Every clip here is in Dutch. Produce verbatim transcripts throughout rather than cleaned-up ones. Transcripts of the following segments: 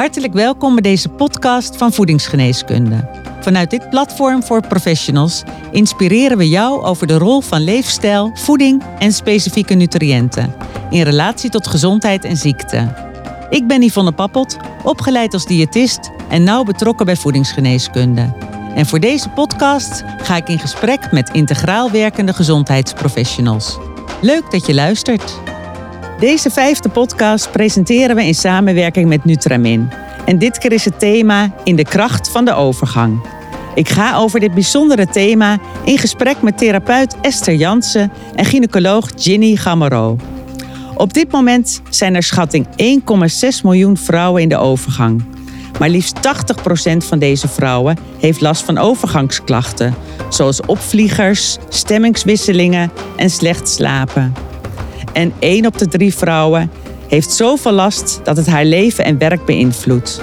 Hartelijk welkom bij deze podcast van Voedingsgeneeskunde. Vanuit dit platform voor professionals inspireren we jou over de rol van leefstijl, voeding en specifieke nutriënten in relatie tot gezondheid en ziekte. Ik ben Yvonne Pappot, opgeleid als diëtist en nauw betrokken bij voedingsgeneeskunde. En voor deze podcast ga ik in gesprek met integraal werkende gezondheidsprofessionals. Leuk dat je luistert. Deze vijfde podcast presenteren we in samenwerking met Nutramin. En dit keer is het thema In de kracht van de overgang. Ik ga over dit bijzondere thema in gesprek met therapeut Esther Janssen en gynaecoloog Ginny Chamorro. Op dit moment zijn er schatting één komma zes miljoen vrouwen in de overgang. Maar liefst tachtig procent van deze vrouwen heeft last van overgangsklachten, zoals opvliegers, stemmingswisselingen en slecht slapen. En één op de drie vrouwen heeft zoveel last dat het haar leven en werk beïnvloedt.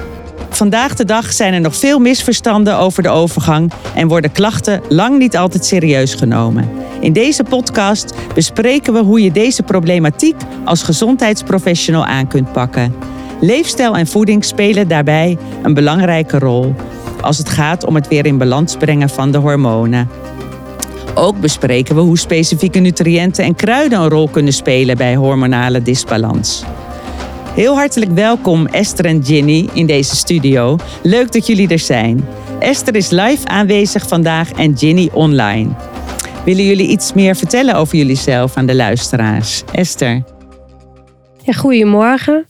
Vandaag de dag zijn er nog veel misverstanden over de overgang en worden klachten lang niet altijd serieus genomen. In deze podcast bespreken we hoe je deze problematiek als gezondheidsprofessional aan kunt pakken. Leefstijl en voeding spelen daarbij een belangrijke rol als het gaat om het weer in balans brengen van de hormonen. Ook bespreken we hoe specifieke nutriënten en kruiden een rol kunnen spelen bij hormonale disbalans. Heel hartelijk welkom Esther en Ginny in deze studio. Leuk dat jullie er zijn. Esther is live aanwezig vandaag en Ginny online. Willen jullie iets meer vertellen over jullie zelf aan de luisteraars? Esther. Ja, goedemorgen.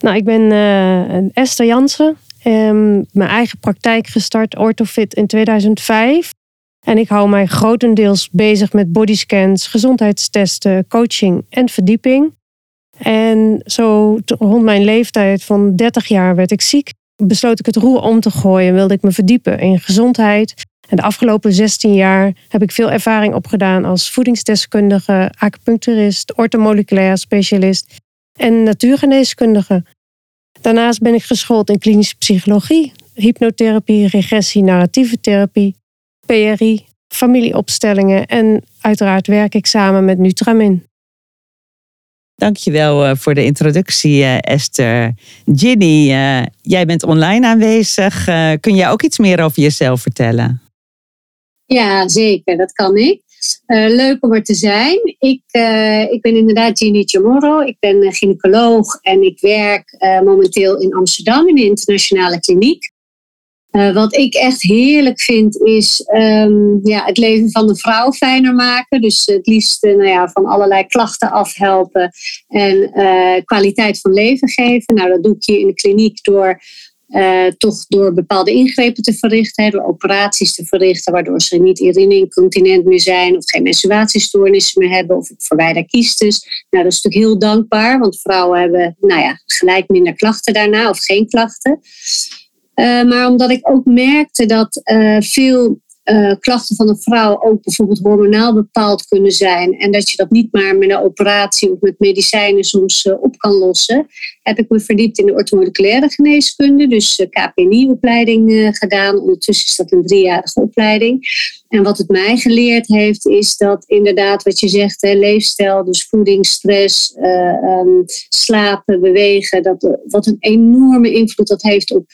Nou, ik ben uh, Esther Janssen. Um, mijn eigen praktijk gestart, Orthofit, in tweeduizend vijf. En ik hou mij grotendeels bezig met bodyscans, gezondheidstesten, coaching en verdieping. En zo rond mijn leeftijd van dertig jaar werd ik ziek. Besloot ik het roer om te gooien en wilde ik me verdiepen in gezondheid. En de afgelopen zestien jaar heb ik veel ervaring opgedaan als voedingsdeskundige, acupuncturist, orthomoleculair specialist en natuurgeneeskundige. Daarnaast ben ik geschoold in klinische psychologie, hypnotherapie, regressie, narratieve therapie, P R I, familieopstellingen en uiteraard werk ik samen met Nutramin. Dankjewel voor de introductie, Esther. Ginny, jij bent online aanwezig. Kun jij ook iets meer over jezelf vertellen? Ja, zeker. Dat kan ik. Leuk om er te zijn. Ik, ik ben inderdaad Ginny Chamorro. Ik ben gynaecoloog en ik werk momenteel in Amsterdam in de internationale kliniek. Uh, wat ik echt heerlijk vind is um, ja, het leven van de vrouw fijner maken. Dus het liefst uh, nou ja, van allerlei klachten afhelpen en uh, kwaliteit van leven geven. Nou, dat doe ik hier in de kliniek door uh, toch door bepaalde ingrepen te verrichten, hè, door operaties te verrichten, waardoor ze niet urinincontinent meer zijn of geen menstruatiestoornissen meer hebben of ik verwijder kiestes. Nou, dat is natuurlijk heel dankbaar, want vrouwen hebben nou ja, gelijk minder klachten daarna of geen klachten. Uh, maar omdat ik ook merkte dat uh, veel uh, klachten van een vrouw ook bijvoorbeeld hormonaal bepaald kunnen zijn. En dat je dat niet maar met een operatie of met medicijnen soms uh, op kan lossen. Heb ik me verdiept in de orthomoleculaire geneeskunde. Dus uh, K P N I-opleiding uh, gedaan. Ondertussen is dat een driejarige opleiding. En wat het mij geleerd heeft is dat inderdaad wat je zegt. Hè, leefstijl, dus voeding, stress, uh, um, slapen, bewegen. Dat, uh, wat een enorme invloed dat heeft op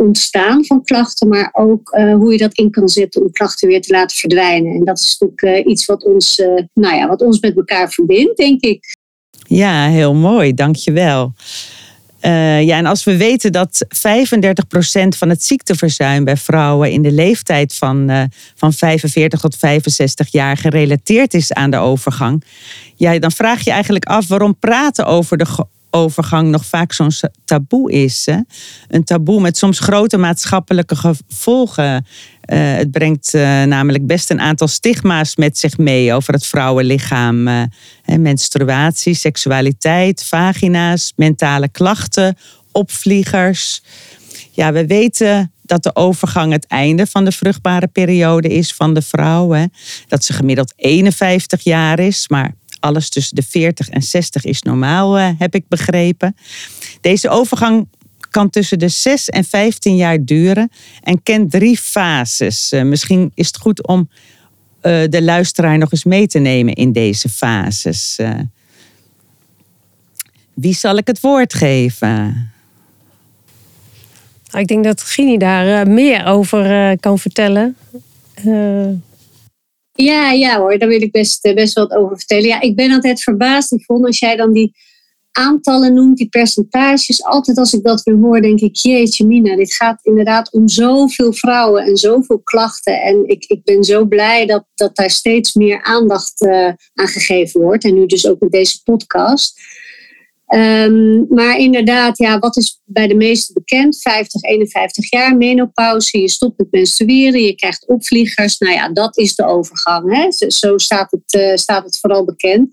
ontstaan van klachten, maar ook uh, hoe je dat in kan zetten om klachten weer te laten verdwijnen. En dat is natuurlijk uh, iets wat ons, uh, nou ja, wat ons met elkaar verbindt, denk ik. Ja, heel mooi. Dankjewel. Uh, ja, en als we weten dat vijfendertig procent van het ziekteverzuim bij vrouwen in de leeftijd van, uh, van vijfenveertig tot vijfenzestig jaar gerelateerd is aan de overgang, ja, dan vraag je eigenlijk af waarom praten over de ge- overgang nog vaak zo'n taboe is. Hè? Een taboe met soms grote maatschappelijke gevolgen. Uh, het brengt uh, namelijk best een aantal stigma's met zich mee over het vrouwenlichaam. Uh, menstruatie, seksualiteit, vagina's, mentale klachten, opvliegers. Ja, we weten dat de overgang het einde van de vruchtbare periode is van de vrouw. Hè? Dat ze gemiddeld eenenvijftig jaar is, maar alles tussen de veertig en zestig is normaal, heb ik begrepen. Deze overgang kan tussen de zes en vijftien jaar duren en kent drie fases. Misschien is het goed om de luisteraar nog eens mee te nemen in deze fases. Wie zal ik het woord geven? Ik denk dat Ginny daar meer over kan vertellen. Uh... Ja, ja hoor, daar wil ik best, best wat over vertellen. Ja, ik ben altijd verbaasd, Yvonne, als jij dan die aantallen noemt, die percentages. Altijd als ik dat weer hoor, denk ik, jeetje Mina, dit gaat inderdaad om zoveel vrouwen en zoveel klachten. En ik, ik ben zo blij dat, dat daar steeds meer aandacht uh, aan gegeven wordt. En nu dus ook met deze podcast. Um, maar inderdaad, ja, wat is bij de meesten bekend? vijftig, eenenvijftig jaar, menopauze, je stopt met menstrueren, je krijgt opvliegers. Nou ja, dat is de overgang. Hè? Zo, zo staat het, uh, staat het vooral bekend.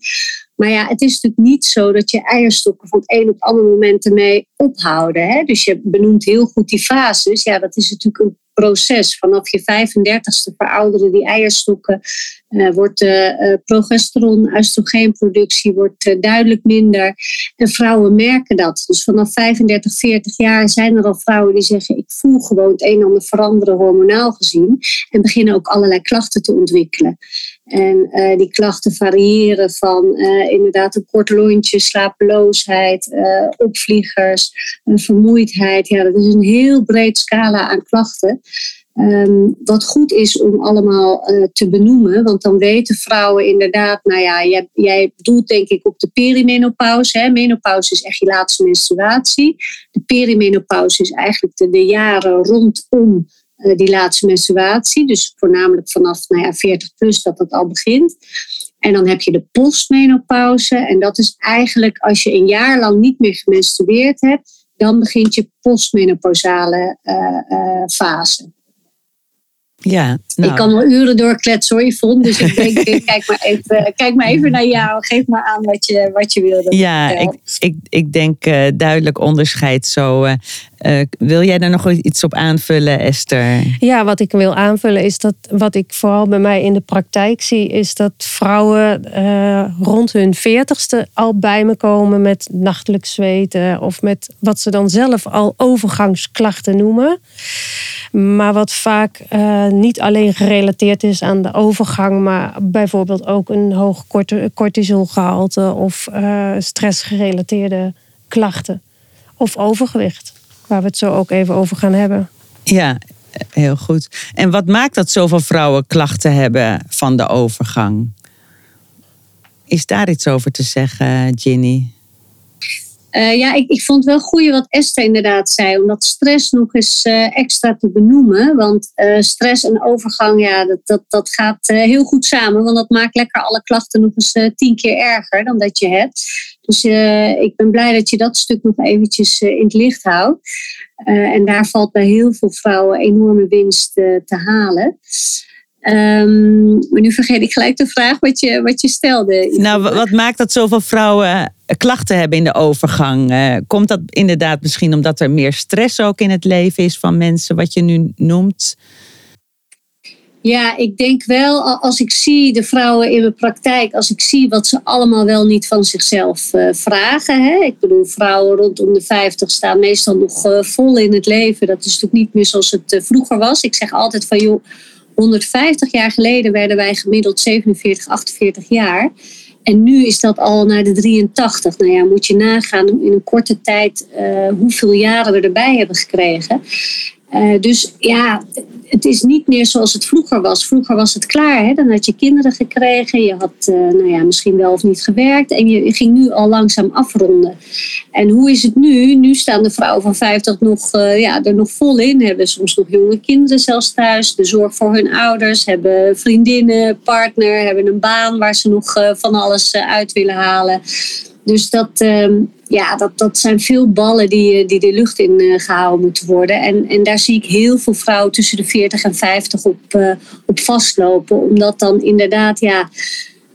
Maar ja, het is natuurlijk niet zo dat je eierstokken van het een op het andere moment ermee ophouden. Hè? Dus je benoemt heel goed die fases. Ja, dat is natuurlijk een proces. Vanaf je vijfendertigste verouderen die eierstokken. Uh, wordt uh, progesteron, oestrogeenproductie wordt uh, duidelijk minder. En vrouwen merken dat. Dus vanaf vijfendertig, veertig jaar zijn er al vrouwen die zeggen, ik voel gewoon het een en ander veranderen hormonaal gezien. En beginnen ook allerlei klachten te ontwikkelen. En uh, die klachten variëren van uh, inderdaad een kort lontje, slapeloosheid, uh, opvliegers, uh, vermoeidheid. Ja, dat is een heel breed scala aan klachten. Um, wat goed is om allemaal uh, te benoemen, want dan weten vrouwen inderdaad, nou ja, jij, jij doelt denk ik op de perimenopauze. Hè? Menopauze is echt je laatste menstruatie. De perimenopauze is eigenlijk de, de jaren rondom uh, die laatste menstruatie. Dus voornamelijk vanaf nou ja, veertig plus dat dat al begint. En dan heb je de postmenopauze en dat is eigenlijk als je een jaar lang niet meer gemenstrueerd hebt, dan begint je postmenopausale uh, uh, fase. Ja, nou. Ik kan wel uren doorkletsen hoor, Yvonne. Dus ik denk, kijk, maar even, kijk maar even naar jou. Geef maar aan wat je, wat je wilde. Ja, ik, ik, ik denk uh, duidelijk onderscheid zo. Uh, uh, wil jij daar nog iets op aanvullen, Esther? Ja, wat ik wil aanvullen is dat wat ik vooral bij mij in de praktijk zie, is dat vrouwen uh, rond hun veertigste al bij me komen met nachtelijk zweten. Of met wat ze dan zelf al overgangsklachten noemen. Maar wat vaak uh, niet alleen gerelateerd is aan de overgang, maar bijvoorbeeld ook een hoog cortisolgehalte of uh, stressgerelateerde klachten. Of overgewicht, waar we het zo ook even over gaan hebben. Ja, heel goed. En wat maakt dat zoveel vrouwen klachten hebben van de overgang? Is daar iets over te zeggen, Ginny? Uh, ja, ik, ik vond wel goed wat Esther inderdaad zei. Om dat stress nog eens uh, extra te benoemen. Want uh, stress en overgang, ja, dat, dat, dat gaat uh, heel goed samen. Want dat maakt lekker alle klachten nog eens uh, tien keer erger dan dat je hebt. Dus uh, ik ben blij dat je dat stuk nog eventjes uh, in het licht houdt. Uh, en daar valt bij heel veel vrouwen enorme winst uh, te halen. Um, maar nu vergeet ik gelijk de vraag wat je, wat je stelde. Nou, wat maakt dat zoveel vrouwen klachten hebben in de overgang? Komt dat inderdaad misschien omdat er meer stress ook in het leven is van mensen, wat je nu noemt? Ja, ik denk wel, als ik zie de vrouwen in mijn praktijk, als ik zie wat ze allemaal wel niet van zichzelf vragen. Hè? Ik bedoel, vrouwen rondom de vijftig staan meestal nog vol in het leven. Dat is natuurlijk niet meer zoals het vroeger was. Ik zeg altijd van, joh, honderdvijftig jaar geleden werden wij gemiddeld zevenenveertig, achtenveertig jaar. En nu is dat al naar de drieëntachtig. Nou ja, moet je nagaan in een korte tijd uh, hoeveel jaren we erbij hebben gekregen. Uh, dus ja, het is niet meer zoals het vroeger was. Vroeger was het klaar, hè? Dan had je kinderen gekregen. Je had uh, nou ja, misschien wel of niet gewerkt. En je ging nu al langzaam afronden. En hoe is het nu? Nu staan de vrouwen van vijftig nog, uh, ja, er nog vol in. Hebben soms nog jonge kinderen zelfs thuis. De zorg voor hun ouders. Hebben vriendinnen, partner. Hebben een baan waar ze nog uh, van alles uh, uit willen halen. Dus dat, um, ja, dat, dat zijn veel ballen die, die de lucht in uh, gehouden moeten worden. En, en daar zie ik heel veel vrouwen tussen de veertig en vijftig op, uh, op vastlopen. Omdat dan inderdaad ja,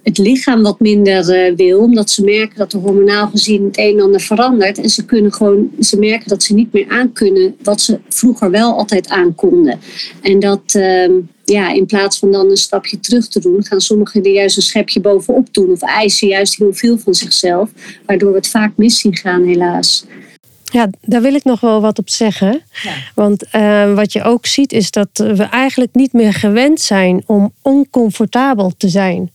het lichaam wat minder uh, wil. Omdat ze merken dat er hormonaal gezien het een en ander verandert. En ze, kunnen gewoon, ze merken dat ze niet meer aankunnen wat ze vroeger wel altijd aankonden. En dat... Um, Ja, in plaats van dan een stapje terug te doen, gaan sommigen er juist een schepje bovenop doen. Of eisen juist heel veel van zichzelf. Waardoor we het vaak mis zien gaan, helaas. Ja, daar wil ik nog wel wat op zeggen. Ja. Want uh, wat je ook ziet is dat we eigenlijk niet meer gewend zijn om oncomfortabel te zijn.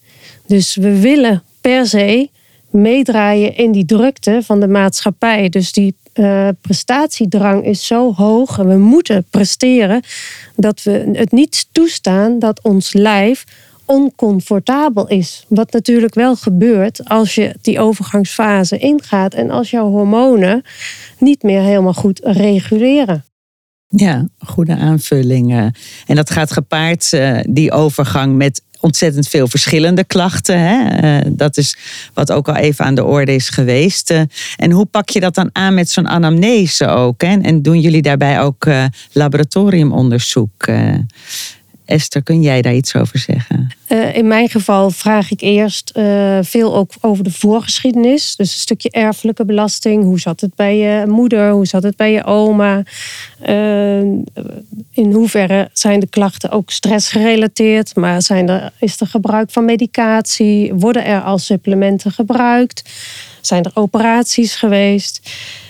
Dus we willen per se meedraaien in die drukte van de maatschappij. Dus die uh, prestatiedrang is zo hoog en we moeten presteren dat we het niet toestaan dat ons lijf oncomfortabel is. Wat natuurlijk wel gebeurt als je die overgangsfase ingaat en als jouw hormonen niet meer helemaal goed reguleren. Ja, goede aanvulling. En dat gaat gepaard, die overgang, met ontzettend veel verschillende klachten. Hè? Dat is wat ook al even aan de orde is geweest. En hoe pak je dat dan aan met zo'n anamnese ook? Hè? En doen jullie daarbij ook laboratoriumonderzoek? Esther, kun jij daar iets over zeggen? Uh, in mijn geval vraag ik eerst uh, veel ook over de voorgeschiedenis. Dus een stukje erfelijke belasting. Hoe zat het bij je moeder? Hoe zat het bij je oma? Uh, in hoeverre zijn de klachten ook stressgerelateerd? Maar zijn er, is er gebruik van medicatie? Worden er al supplementen gebruikt? Zijn er operaties geweest?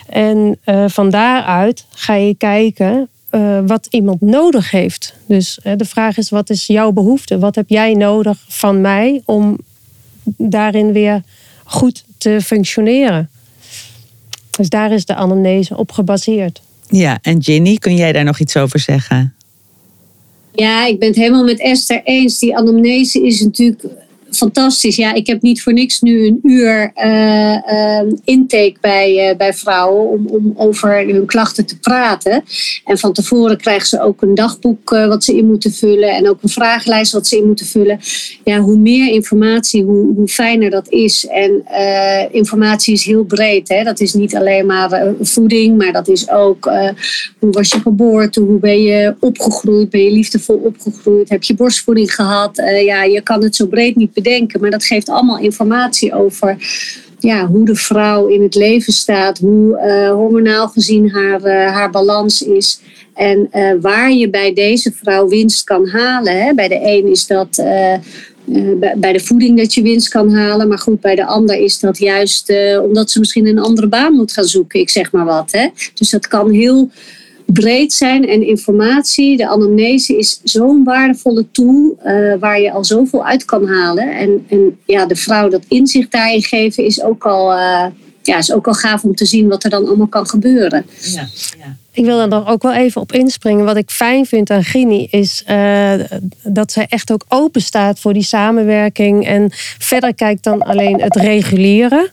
En uh, van daaruit ga je kijken Uh, wat iemand nodig heeft. Dus uh, de vraag is, wat is jouw behoefte? Wat heb jij nodig van mij om daarin weer goed te functioneren? Dus daar is de anamnese op gebaseerd. Ja, en Ginny, kun jij daar nog iets over zeggen? Ja, ik ben het helemaal met Esther eens. Die anamnese is natuurlijk fantastisch. Ja, ik heb niet voor niks nu een uur uh, uh, intake bij, uh, bij vrouwen om, om over hun klachten te praten. En van tevoren krijgen ze ook een dagboek uh, wat ze in moeten vullen en ook een vragenlijst wat ze in moeten vullen. Ja, hoe meer informatie, hoe, hoe fijner dat is. En uh, informatie is heel breed. Hè? Dat is niet alleen maar uh, voeding, maar dat is ook uh, hoe was je geboorte, hoe ben je opgegroeid, ben je liefdevol opgegroeid, heb je borstvoeding gehad. Uh, ja, je kan het zo breed niet bedenken, maar dat geeft allemaal informatie over ja, hoe de vrouw in het leven staat, hoe uh, hormonaal gezien haar, uh, haar balans is en uh, waar je bij deze vrouw winst kan halen. Hè. Bij de een is dat uh, uh, bij de voeding dat je winst kan halen, maar goed, bij de ander is dat juist uh, omdat ze misschien een andere baan moet gaan zoeken, ik zeg maar wat. Hè. Dus dat kan heel breed zijn en informatie. De anamnese is zo'n waardevolle tool uh, waar je al zoveel uit kan halen. En, en ja, de vrouw dat inzicht daarin geven is ook al, uh, ja, is ook al gaaf om te zien wat er dan allemaal kan gebeuren. Ja, ja. Ik wil er dan ook wel even op inspringen. Wat ik fijn vind aan Ginny is uh, dat zij echt ook open staat voor die samenwerking en verder kijkt dan alleen het reguleren.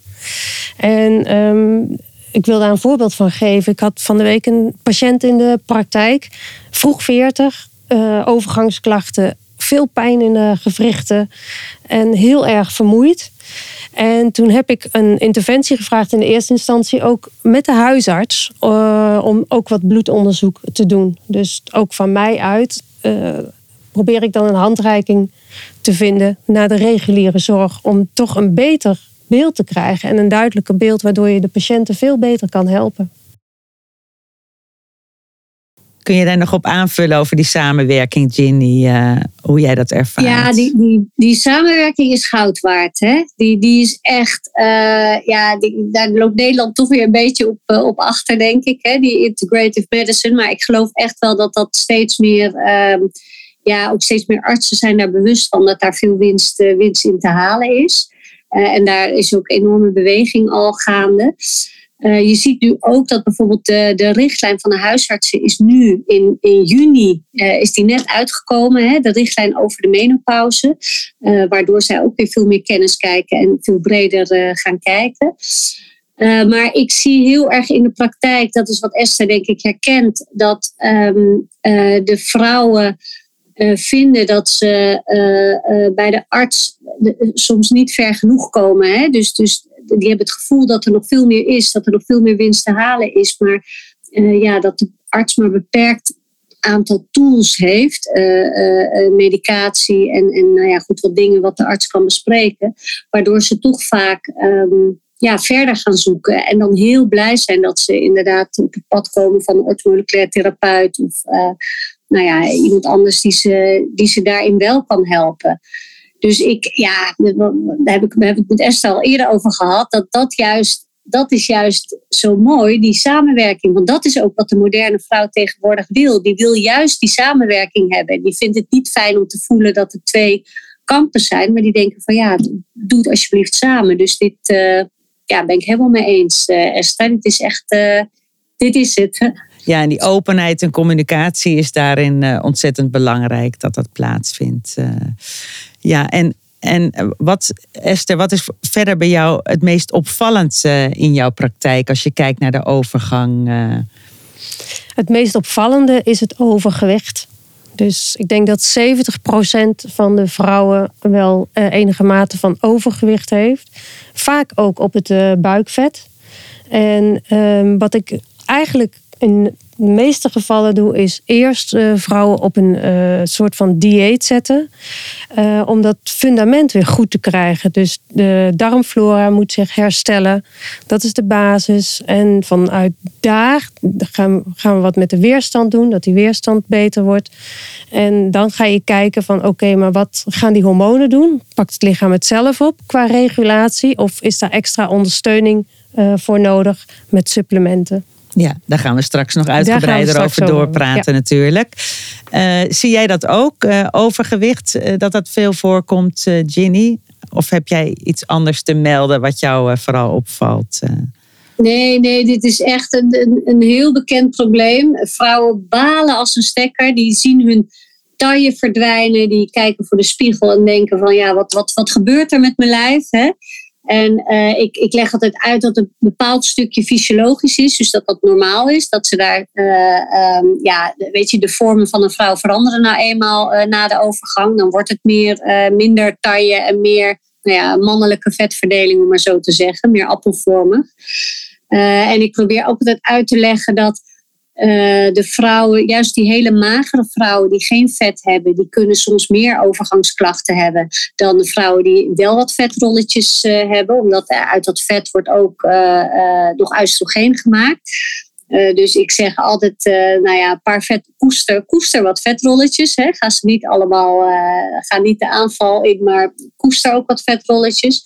En Um, ik wil daar een voorbeeld van geven. Ik had van de week een patiënt in de praktijk. Vroeg veertig, uh, overgangsklachten. Veel pijn in de gewrichten. En heel erg vermoeid. En toen heb ik een interventie gevraagd in de eerste instantie. Ook met de huisarts. Uh, om ook wat bloedonderzoek te doen. Dus ook van mij uit Uh, probeer ik dan een handreiking te vinden naar de reguliere zorg. Om toch een beter beeld te krijgen en een duidelijker beeld waardoor je de patiënten veel beter kan helpen. Kun je daar nog op aanvullen over die samenwerking, Ginny? Uh, hoe jij dat ervaart? Ja, die, die, die samenwerking is goud waard. Hè? Die, die is echt, uh, ja, die, daar loopt Nederland toch weer een beetje op, uh, op achter, denk ik. Hè? Die integrative medicine. Maar ik geloof echt wel dat dat steeds meer Uh, ja, ook steeds meer artsen zijn daar bewust van dat daar veel winst, uh, winst in te halen is. Uh, en daar is ook enorme beweging al gaande. Uh, je ziet nu ook dat bijvoorbeeld de, de richtlijn van de huisartsen is nu in, in juni uh, is die net uitgekomen. Hè? De richtlijn over de menopauze. Uh, waardoor zij ook weer veel meer kennis kijken en veel breder uh, gaan kijken. Uh, maar ik zie heel erg in de praktijk, dat is wat Esther denk ik herkent, dat um, uh, de vrouwen Uh, vinden dat ze uh, uh, bij de arts de, uh, soms niet ver genoeg komen. Hè? Dus, dus die hebben het gevoel dat er nog veel meer is, dat er nog veel meer winst te halen is. Maar uh, ja, dat de arts maar beperkt aantal tools heeft, uh, uh, medicatie en, en nou ja, goed, wat dingen wat de arts kan bespreken, waardoor ze toch vaak Um, Ja, verder gaan zoeken en dan heel blij zijn dat ze inderdaad op het pad komen van een orthomoleculair therapeut of uh, nou ja, iemand anders die ze, die ze daarin wel kan helpen. Dus ik, ja, daar heb ik, daar heb ik met Esther al eerder over gehad, dat dat juist, dat is juist zo mooi, die samenwerking. Want dat is ook wat de moderne vrouw tegenwoordig wil. Die wil juist die samenwerking hebben. Die vindt het niet fijn om te voelen dat er twee campus zijn, maar die denken van ja, doe het alsjeblieft samen. Dus dit uh, ja, ben ik helemaal mee eens. Uh, Esther, dit is echt, uh, dit is het. Ja, en die openheid en communicatie is daarin uh, ontzettend belangrijk dat dat plaatsvindt. Uh, ja, en, en wat, Esther, wat is verder bij jou het meest opvallend uh, in jouw praktijk als je kijkt naar de overgang? Uh... Het meest opvallende is het overgewicht. Dus ik denk dat zeventig procent van de vrouwen wel uh, enige mate van overgewicht heeft. Vaak ook op het uh, buikvet. En uh, wat ik eigenlijk in de meeste gevallen doe, is eerst uh, vrouwen op een uh, soort van dieet zetten. Uh, om dat fundament weer goed te krijgen. Dus de darmflora moet zich herstellen. Dat is de basis. En vanuit daar gaan, gaan we wat met de weerstand doen. Dat die weerstand beter wordt. En dan ga je kijken van oké, okay, maar wat gaan die hormonen doen? Pakt het lichaam het zelf op qua regulatie? Of is daar extra ondersteuning uh, voor nodig met supplementen? Ja, daar gaan we straks nog uitgebreider straks over doorpraten ja. natuurlijk. Uh, zie jij dat ook, uh, overgewicht, uh, dat dat veel voorkomt, uh, Ginny? Of heb jij iets anders te melden wat jou uh, vooral opvalt? Uh? Nee, nee, dit is echt een, een, een heel bekend probleem. Vrouwen balen als een stekker, die zien hun taille verdwijnen, die kijken voor de spiegel en denken van ja, wat, wat, wat gebeurt er met mijn lijf, hè? En uh, ik, ik leg altijd uit dat het een bepaald stukje fysiologisch is. Dus dat dat normaal is. Dat ze daar, uh, um, ja, weet je, de vormen van een vrouw veranderen nou eenmaal uh, na de overgang. Dan wordt het meer, uh, minder taille en meer nou ja, mannelijke vetverdeling, om maar zo te zeggen. Meer appelvormig. Uh, en ik probeer ook altijd uit te leggen dat uh, de vrouwen, juist die hele magere vrouwen die geen vet hebben, die kunnen soms meer overgangsklachten hebben dan de vrouwen die wel wat vetrolletjes uh, hebben. Omdat uit dat vet wordt ook uh, uh, nog oestrogeen gemaakt. Uh, dus ik zeg altijd, uh, nou ja, een paar vet, koester, koester wat vetrolletjes. Hè. Ga ze niet allemaal, uh, ga niet de aanval in, maar koester ook wat vetrolletjes.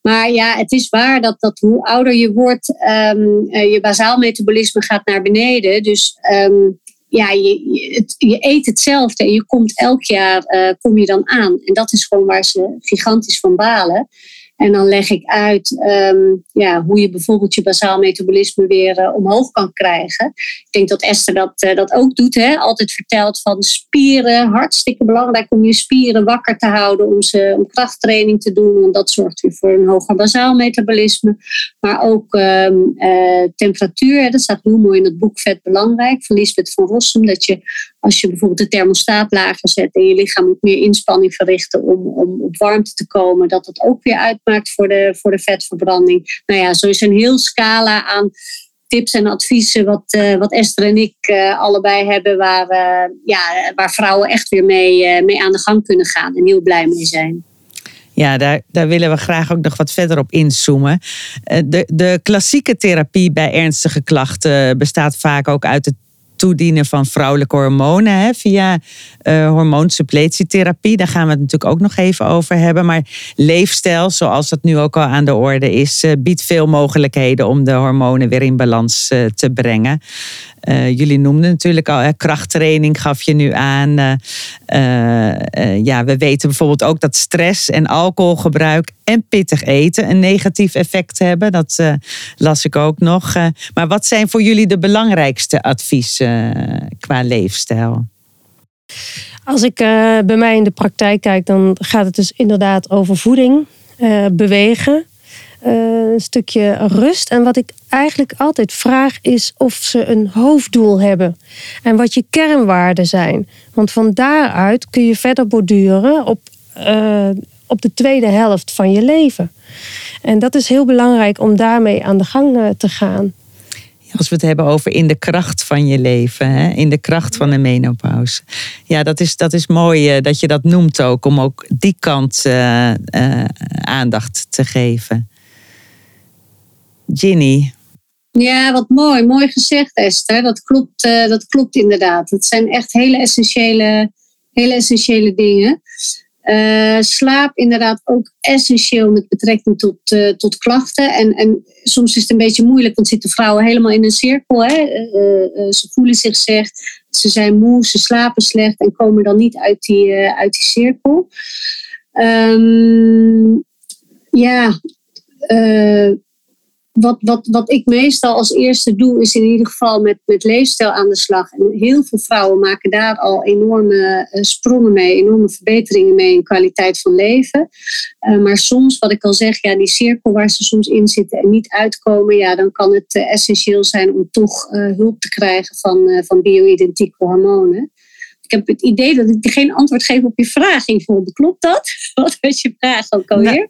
Maar ja, het is waar dat, dat hoe ouder je wordt, um, je bazaal metabolisme gaat naar beneden. Dus um, ja, je, je, het, je eet hetzelfde en je komt elk jaar uh, kom je dan aan. En dat is gewoon waar ze gigantisch van balen. En dan leg ik uit um, ja, hoe je bijvoorbeeld je bazaal metabolisme weer uh, omhoog kan krijgen. Ik denk dat Esther dat, uh, dat ook doet. Hè? Altijd vertelt van spieren, hartstikke belangrijk om je spieren wakker te houden. Om, ze, om krachttraining te doen, want dat zorgt weer voor een hoger bazaal metabolisme. Maar ook um, uh, temperatuur, hè? Dat staat heel mooi in het boek Vet Belangrijk van Lisbeth van Rossum. Dat je als je bijvoorbeeld de thermostaat lager zet en je lichaam moet meer inspanning verrichten om, om op warmte te komen. Dat dat ook weer uit maakt voor de, voor de vetverbranding. Nou ja, zo is een heel scala aan tips en adviezen wat, uh, wat Esther en ik uh, allebei hebben, waar, uh, ja, waar vrouwen echt weer mee, uh, mee aan de gang kunnen gaan en heel blij mee zijn. Ja, daar, daar willen we graag ook nog wat verder op inzoomen. De, de klassieke therapie bij ernstige klachten bestaat vaak ook uit het toedienen van vrouwelijke hormonen hè, via uh, hormoonsuppletietherapie. Daar gaan we het natuurlijk ook nog even over hebben. Maar leefstijl, zoals dat nu ook al aan de orde is, uh, biedt veel mogelijkheden om de hormonen weer in balans uh, te brengen. Uh, jullie noemden natuurlijk al, hè, krachttraining gaf je nu aan. Uh, uh, uh, ja, we weten bijvoorbeeld ook dat stress en alcoholgebruik en pittig eten een negatief effect hebben. Dat uh, las ik ook nog. Uh, maar wat zijn voor jullie de belangrijkste adviezen uh, qua leefstijl? Als ik uh, bij mij in de praktijk kijk, dan gaat het dus inderdaad over voeding, uh, bewegen. Uh, een stukje rust. En wat ik eigenlijk altijd vraag is of ze een hoofddoel hebben. En wat je kernwaarden zijn. Want van daaruit kun je verder borduren op, uh, op de tweede helft van je leven. En dat is heel belangrijk om daarmee aan de gang te gaan. Als we het hebben over in de kracht van je leven. Hè? In de kracht van de menopauze. Ja, dat is, dat is mooi dat je dat noemt ook. Om ook die kant uh, uh, aandacht te geven. Ginny. Ja, wat mooi. Mooi gezegd, Esther. Dat klopt, uh, dat klopt inderdaad. Het zijn echt hele essentiële, hele essentiële dingen. Uh, slaap inderdaad ook essentieel met betrekking tot, uh, tot klachten. En, en soms is het een beetje moeilijk, want zitten vrouwen helemaal in een cirkel. Hè? Uh, uh, ze voelen zich slecht, ze zijn moe, ze slapen slecht en komen dan niet uit die, uh, uit die cirkel. Um, ja, uh, wat, wat, wat ik meestal als eerste doe, is in ieder geval met, met leefstijl aan de slag. En heel veel vrouwen maken daar al enorme uh, sprongen mee, enorme verbeteringen mee in kwaliteit van leven. Uh, maar soms, wat ik al zeg, ja, die cirkel waar ze soms in zitten en niet uitkomen, ja, dan kan het uh, essentieel zijn om toch uh, hulp te krijgen van, uh, van bio-identieke hormonen. Ik heb het idee dat ik geen antwoord geef op je vraag, Yvonne. Klopt dat? Wat was je vraag ook alweer?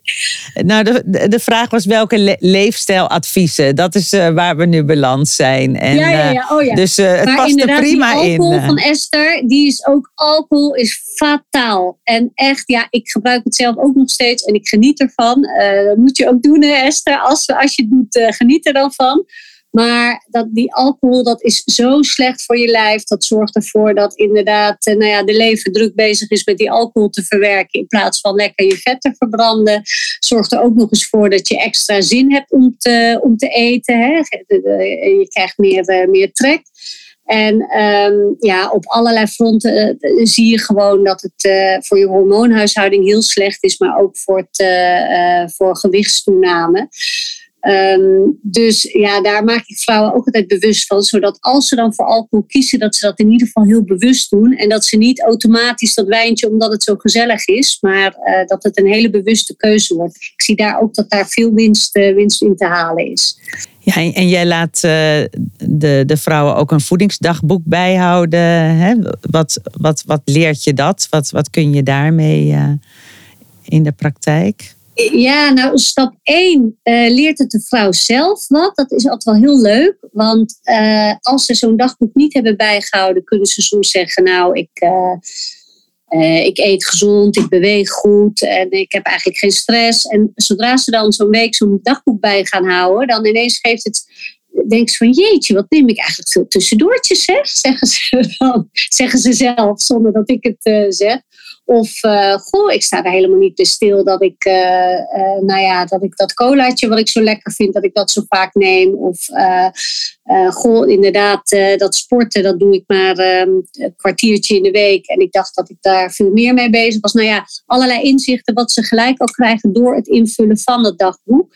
Nou, nou de, de vraag was welke le- leefstijladviezen. Dat is uh, waar we nu beland zijn. En, ja, ja, ja. Oh, ja. Dus uh, het maar past er prima in. Die alcohol in. Van Esther, die is ook... Alcohol is fataal. En echt, ja, ik gebruik het zelf ook nog steeds. En ik geniet ervan. Uh, dat moet je ook doen, hè, Esther. Als, als je het doet, uh, geniet er dan van. Maar dat, die alcohol, dat is zo slecht voor je lijf. Dat zorgt ervoor dat inderdaad nou ja, de lever druk bezig is met die alcohol te verwerken. In plaats van lekker je vet te verbranden. Zorgt er ook nog eens voor dat je extra zin hebt om te, om te eten. Hè? Je krijgt meer, meer trek. En um, ja, op allerlei fronten uh, zie je gewoon dat het uh, voor je hormoonhuishouding heel slecht is. Maar ook voor, het, uh, uh, voor gewichtstoename. Um, dus ja, daar maak ik vrouwen ook altijd bewust van. Zodat als ze dan voor alcohol kiezen, dat ze dat in ieder geval heel bewust doen. En dat ze niet automatisch dat wijntje omdat het zo gezellig is. Maar uh, dat het een hele bewuste keuze wordt. Ik zie daar ook dat daar veel winst, uh, winst in te halen is. Ja, en jij laat uh, de, de vrouwen ook een voedingsdagboek bijhouden. Hè? Wat, wat, wat leert je dat? Wat, wat kun je daarmee uh, in de praktijk? Ja, nou stap één uh, leert het de vrouw zelf wat. Dat is altijd wel heel leuk. Want uh, als ze zo'n dagboek niet hebben bijgehouden, kunnen ze soms zeggen, nou ik, uh, uh, ik eet gezond, ik beweeg goed en ik heb eigenlijk geen stress. En zodra ze dan zo'n week zo'n dagboek bij gaan houden, dan ineens geeft het... Denk ze van jeetje, wat neem ik eigenlijk veel tussendoortjes, zeg? Zeggen ze dan, zeggen ze zelf, zonder dat ik het uh, zeg. Of, uh, goh, ik sta er helemaal niet bij stil dat ik, uh, uh, nou ja, dat ik dat colaatje wat ik zo lekker vind, dat ik dat zo vaak neem. Of, uh, uh, goh, inderdaad, uh, dat sporten, dat doe ik maar um, een kwartiertje in de week. En ik dacht dat ik daar veel meer mee bezig was. Nou ja, allerlei inzichten wat ze gelijk al krijgen door het invullen van dat dagboek.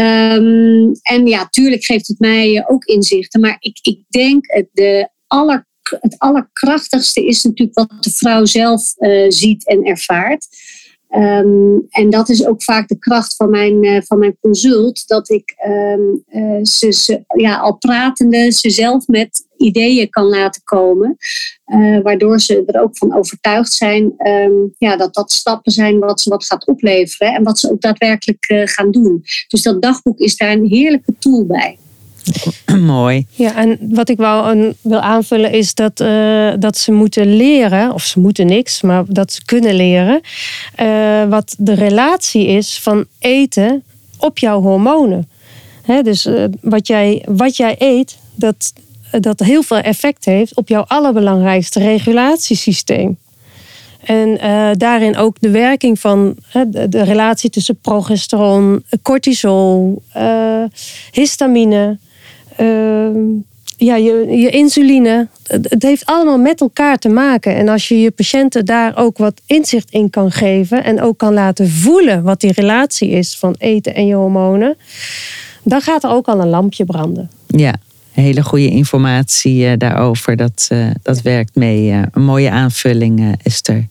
Um, en ja, tuurlijk geeft het mij ook inzichten. Maar ik, ik denk het, de aller, het allerkrachtigste is natuurlijk wat de vrouw zelf uh, ziet en ervaart. Um, en dat is ook vaak de kracht van mijn, uh, van mijn consult. Dat ik um, uh, ze, ze ja, al pratende ze zelf met ideeën kan laten komen. Uh, waardoor ze er ook van overtuigd zijn um, ja, dat dat stappen zijn wat ze wat gaat opleveren. En wat ze ook daadwerkelijk uh, gaan doen. Dus dat dagboek is daar een heerlijke tool bij. Mooi. Ja, en wat ik wel wil aanvullen is dat, uh, dat ze moeten leren, of ze moeten niks, maar dat ze kunnen leren, uh, wat de relatie is van eten op jouw hormonen. Hè, dus uh, wat, jij, wat jij eet, dat, dat heel veel effect heeft op jouw allerbelangrijkste regulatiesysteem. En uh, daarin ook de werking van uh, de, de relatie tussen progesteron, cortisol, uh, histamine, Uh, ja, je, je insuline. Het heeft allemaal met elkaar te maken. En als je je patiënten daar ook wat inzicht in kan geven en ook kan laten voelen wat die relatie is van eten en je hormonen, dan gaat er ook al een lampje branden. Ja, hele goede informatie uh, daarover. Dat, uh, dat werkt mee. Uh, een mooie aanvulling, uh, Esther.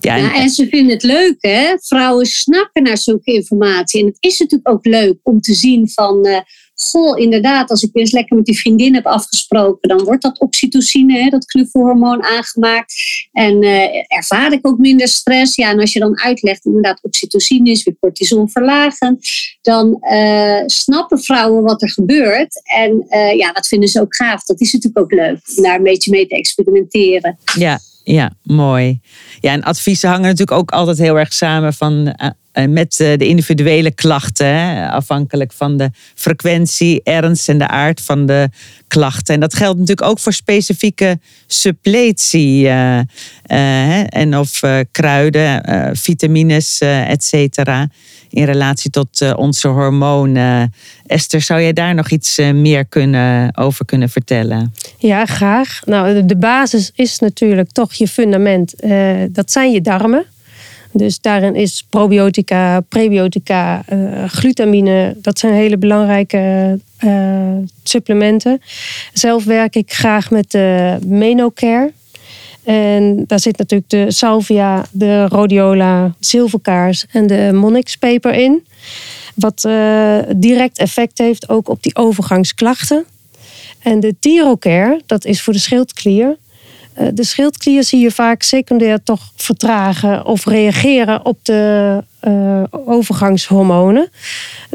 Ja, en... ja, en ze vinden het leuk, hè? Vrouwen snakken naar zulke informatie. En het is natuurlijk ook leuk om te zien van... Uh, Goh, inderdaad, als ik weer eens lekker met die vriendin heb afgesproken, dan wordt dat oxytocine, hè, dat knuffelhormoon, aangemaakt. En eh, ervaar ik ook minder stress. Ja, en als je dan uitlegt, inderdaad, oxytocine is weer cortisol verlagen, dan eh, snappen vrouwen wat er gebeurt. En eh, ja, dat vinden ze ook gaaf. Dat is natuurlijk ook leuk, om daar een beetje mee te experimenteren. Ja, ja, mooi. Ja, en adviezen hangen natuurlijk ook altijd heel erg samen van... met de individuele klachten, afhankelijk van de frequentie, ernst en de aard van de klachten. En dat geldt natuurlijk ook voor specifieke suppletie uh, uh, en of uh, kruiden, uh, vitamines, uh, et cetera, in relatie tot uh, onze hormonen. Esther, zou jij daar nog iets uh, meer kunnen, over kunnen vertellen? Ja, graag. Nou, de basis is natuurlijk toch je fundament. Uh, dat zijn je darmen. Dus daarin is probiotica, prebiotica, uh, glutamine. Dat zijn hele belangrijke uh, supplementen. Zelf werk ik graag met de Menocare. En daar zit natuurlijk de salvia, de rhodiola, zilverkaars en de monnikspeper in. Wat uh, direct effect heeft ook op die overgangsklachten. En de TiroCare, dat is voor de schildklier. Uh, de schildklier zie je vaak secundair toch vertragen of reageren op de uh, overgangshormonen.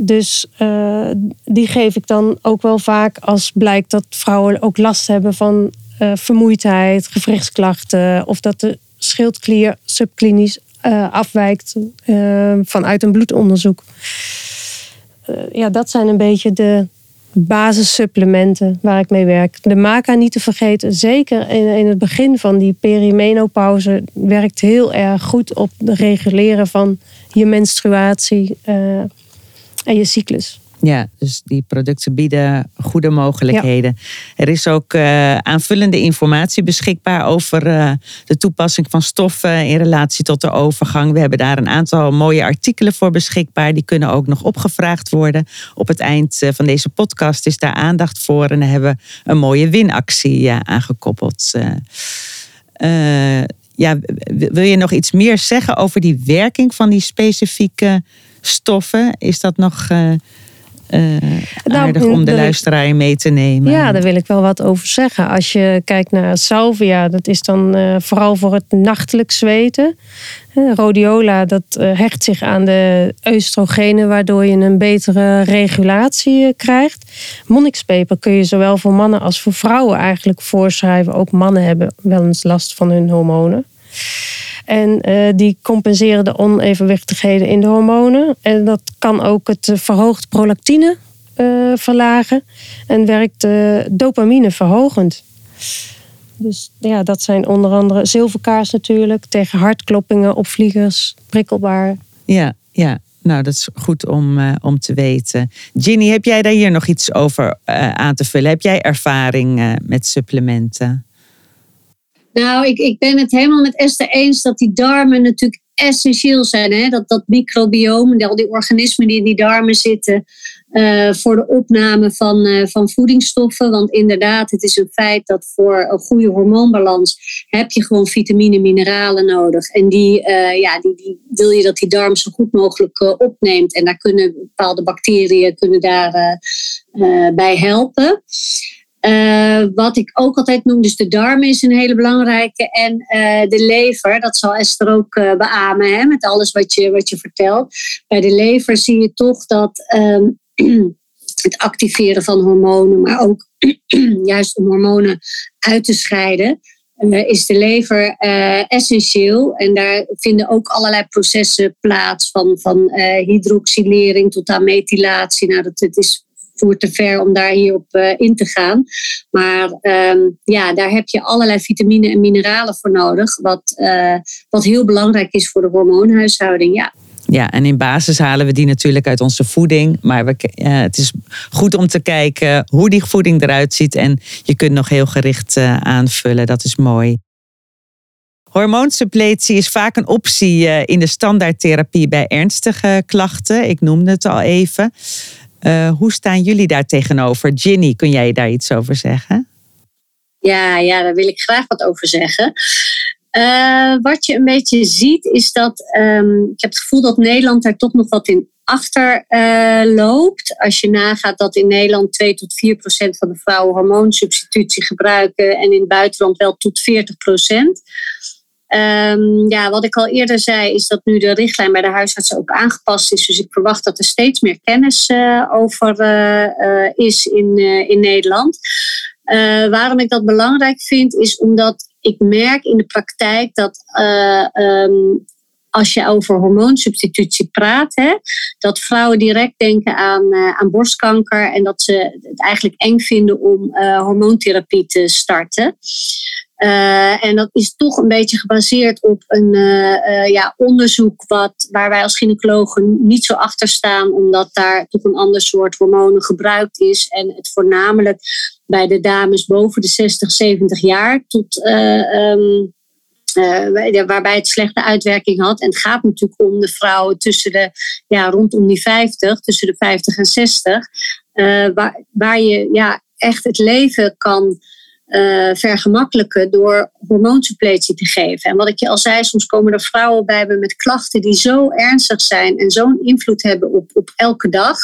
Dus uh, die geef ik dan ook wel vaak als blijkt dat vrouwen ook last hebben van uh, vermoeidheid, gewrichtsklachten. Of dat de schildklier subklinisch uh, afwijkt uh, vanuit een bloedonderzoek. Uh, ja, dat zijn een beetje de basissupplementen waar ik mee werk. De Maca niet te vergeten. Zeker in, in het begin van die perimenopauze werkt heel erg goed op het reguleren van je menstruatie uh, en je cyclus. Ja, dus die producten bieden goede mogelijkheden. Ja. Er is ook uh, aanvullende informatie beschikbaar over uh, de toepassing van stoffen in relatie tot de overgang. We hebben daar een aantal mooie artikelen voor beschikbaar. Die kunnen ook nog opgevraagd worden. Op het eind van deze podcast is daar aandacht voor. En daar hebben we een mooie winactie uh, aangekoppeld. Uh, uh, ja, wil je nog iets meer zeggen over die werking van die specifieke stoffen? Is dat nog... Uh, Uh, aardig nou, om de luisteraar mee te nemen. Ja, daar wil ik wel wat over zeggen. Als je kijkt naar salvia, dat is dan uh, vooral voor het nachtelijk zweten. Uh, rhodiola, dat uh, hecht zich aan de oestrogenen, waardoor je een betere regulatie uh, krijgt. Monnikspeper kun je zowel voor mannen als voor vrouwen eigenlijk voorschrijven. Ook mannen hebben wel eens last van hun hormonen. En uh, die compenseren de onevenwichtigheden in de hormonen. En dat kan ook het uh, verhoogd prolactine uh, verlagen. En werkt uh, dopamine verhogend. Dus ja, dat zijn onder andere zilverkaars natuurlijk. Tegen hartkloppingen, opvliegers, prikkelbaar. Ja, ja. Nou, dat is goed om, uh, om te weten. Ginny, heb jij daar hier nog iets over uh, aan te vullen? Heb jij ervaring uh, met supplementen? Nou, ik, ik ben het helemaal met Esther eens dat die darmen natuurlijk essentieel zijn. Hè? Dat, dat microbioom, al die organismen die in die darmen zitten, uh, voor de opname van, uh, van voedingsstoffen. Want inderdaad, het is een feit dat voor een goede hormoonbalans heb je gewoon vitamine en mineralen nodig. En die, uh, ja, die, die wil je dat die darm zo goed mogelijk uh, opneemt. En daar kunnen bepaalde bacteriën kunnen daar, uh, uh, bij helpen. Uh, wat ik ook altijd noem, dus de darmen is een hele belangrijke. En uh, de lever, dat zal Esther ook uh, beamen, hè, met alles wat je, wat je vertelt. Bij de lever zie je toch dat um, het activeren van hormonen, maar ook juist om hormonen uit te scheiden, uh, is de lever uh, essentieel. En daar vinden ook allerlei processen plaats, van, van uh, hydroxylering tot aan methylatie. Nou, dat het is... voert te ver om daar hierop uh, in te gaan. Maar um, ja, daar heb je allerlei vitamine en mineralen voor nodig. Wat, uh, wat heel belangrijk is voor de hormoonhuishouding, ja. Ja, en in basis halen we die natuurlijk uit onze voeding. Maar we, uh, het is goed om te kijken hoe die voeding eruit ziet. En je kunt nog heel gericht uh, aanvullen, dat is mooi. Hormoonsuppletie is vaak een optie in de standaardtherapie bij ernstige klachten. Ik noemde het al even. Uh, hoe staan jullie daar tegenover? Ginny, kun jij daar iets over zeggen? Ja, ja, daar wil ik graag wat over zeggen. Uh, wat je een beetje ziet is dat... Um, ik heb het gevoel dat Nederland daar toch nog wat in achter uh, loopt. Als je nagaat dat in Nederland twee tot vier procent van de vrouwen hormoonsubstitutie gebruiken... en in het buitenland wel tot veertig procent... Um, ja, wat ik al eerder zei is dat nu de richtlijn bij de huisartsen ook aangepast is. Dus ik verwacht dat er steeds meer kennis uh, over uh, uh, is in, uh, in Nederland. Uh, waarom ik dat belangrijk vind is omdat ik merk in de praktijk dat uh, um, als je over hormoonsubstitutie praat, hè, dat vrouwen direct denken aan, uh, aan borstkanker en dat ze het eigenlijk eng vinden om uh, hormoontherapie te starten. Uh, en dat is toch een beetje gebaseerd op een uh, uh, ja, onderzoek wat, waar wij als gynaecologen niet zo achter staan, omdat daar toch een ander soort hormonen gebruikt is en het voornamelijk bij de dames boven de zestig, zeventig jaar tot uh, um, uh, waarbij het slechte uitwerking had. En het gaat natuurlijk om de vrouwen tussen de, ja, rondom die vijftig, tussen de vijftig en zestig. Uh, waar, waar je ja, echt het leven kan uh, vergemakkelijken door hormoonsuppletie te geven. En wat ik je al zei, soms komen er vrouwen bij me met klachten die zo ernstig zijn en zo'n invloed hebben op, op elke dag.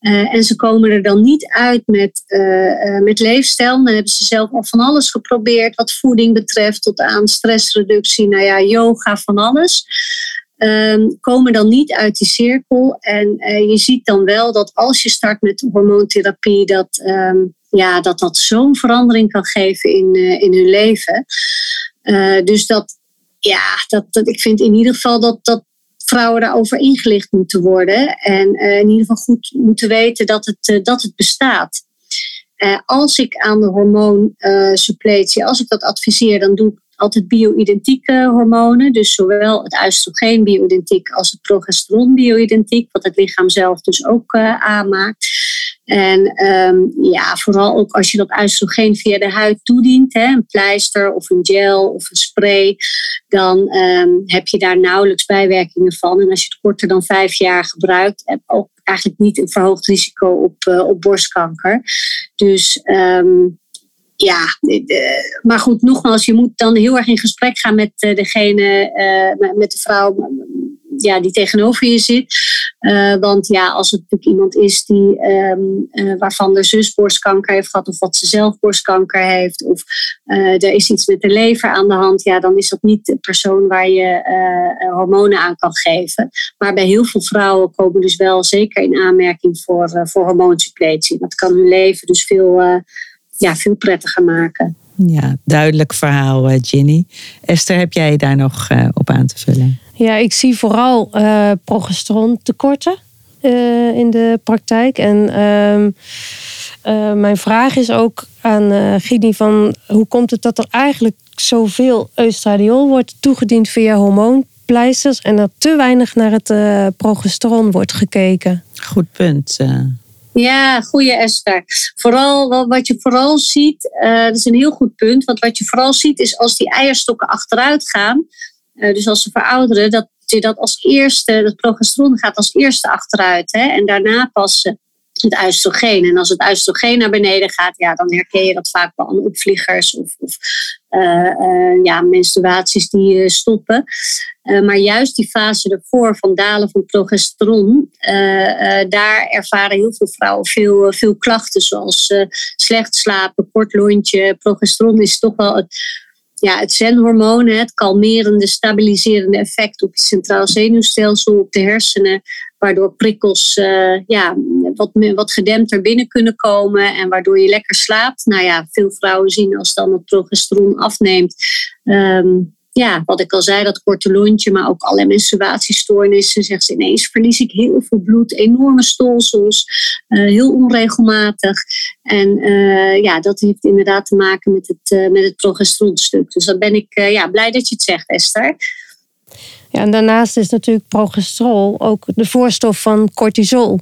Uh, en ze komen er dan niet uit met, uh, uh, met leefstijl. Dan hebben ze zelf al van alles geprobeerd wat voeding betreft, tot aan stressreductie, nou ja, yoga, van alles. Um, komen dan niet uit die cirkel. En uh, je ziet dan wel dat als je start met hormoontherapie, dat um, ja, dat, dat zo'n verandering kan geven in, uh, in hun leven. Uh, dus dat, ja, dat, dat, ik vind in ieder geval dat, dat vrouwen daarover ingelicht moeten worden. En uh, in ieder geval goed moeten weten dat het, uh, dat het bestaat. Uh, als ik aan de hormoonsuppletie, uh, als ik dat adviseer, dan doe ik altijd bio-identieke hormonen, dus zowel het oestrogeen bio-identiek als het progesteron bio-identiek, wat het lichaam zelf dus ook uh, aanmaakt. En um, ja, vooral ook als je dat oestrogeen via de huid toedient, hè, een pleister of een gel of een spray, dan um, heb je daar nauwelijks bijwerkingen van. En als je het korter dan vijf jaar gebruikt, heb je ook eigenlijk niet een verhoogd risico op, uh, op borstkanker. Dus Um, Ja, maar goed, nogmaals, je moet dan heel erg in gesprek gaan met degene, uh, met de vrouw ja, die tegenover je zit. Uh, want ja, als het natuurlijk iemand is die, um, uh, waarvan de zus borstkanker heeft gehad, of wat ze zelf borstkanker heeft, of uh, er is iets met de lever aan de hand, ja, dan is dat niet de persoon waar je uh, hormonen aan kan geven. Maar bij heel veel vrouwen komen dus wel zeker in aanmerking voor, uh, voor hormoonsuppletie. Dat kan hun leven dus veel Uh, Ja, veel prettiger maken. Ja, duidelijk verhaal, Ginny. Esther, heb jij daar nog uh, op aan te vullen? Ja, ik zie vooral uh, progesterontekorten uh, in de praktijk. En um, uh, mijn vraag is ook aan uh, Ginny van hoe komt het dat er eigenlijk zoveel oestradiol wordt toegediend via hormoonpleisters en dat te weinig naar het uh, progesteron wordt gekeken? Goed punt. Uh. Ja, goeie Esther. Vooral, wat je vooral ziet, uh, dat is een heel goed punt, want wat je vooral ziet is als die eierstokken achteruit gaan, uh, dus als ze verouderen, dat je dat als eerste, dat progesteron gaat als eerste achteruit, hè, en daarna pas het oestrogeen. En als het oestrogeen naar beneden gaat, ja, dan herken je dat vaak wel aan opvliegers of, of uh, uh, ja, menstruaties die uh, stoppen. Uh, maar juist die fase ervoor van dalen van progesteron, uh, uh, daar ervaren heel veel vrouwen veel, uh, veel klachten, zoals uh, slecht slapen, kort lontje. Progesteron is toch wel het, ja, het zen-hormoon, het kalmerende, stabiliserende effect op het centraal zenuwstelsel, op de hersenen, waardoor prikkels uh, ja, wat, wat gedempter binnen kunnen komen en waardoor je lekker slaapt. Nou ja, veel vrouwen zien als dan het progesteron afneemt, Um, ja, wat ik al zei, dat korte lontje, maar ook allerlei menstruatiestoornissen. Zegt ze, ineens verlies ik heel veel bloed, enorme stolsels, uh, heel onregelmatig. En uh, ja, dat heeft inderdaad te maken met het, uh, met het progesteronstuk. Dus dan ben ik uh, ja, blij dat je het zegt, Esther. Ja, en daarnaast is natuurlijk progesterol ook de voorstof van cortisol.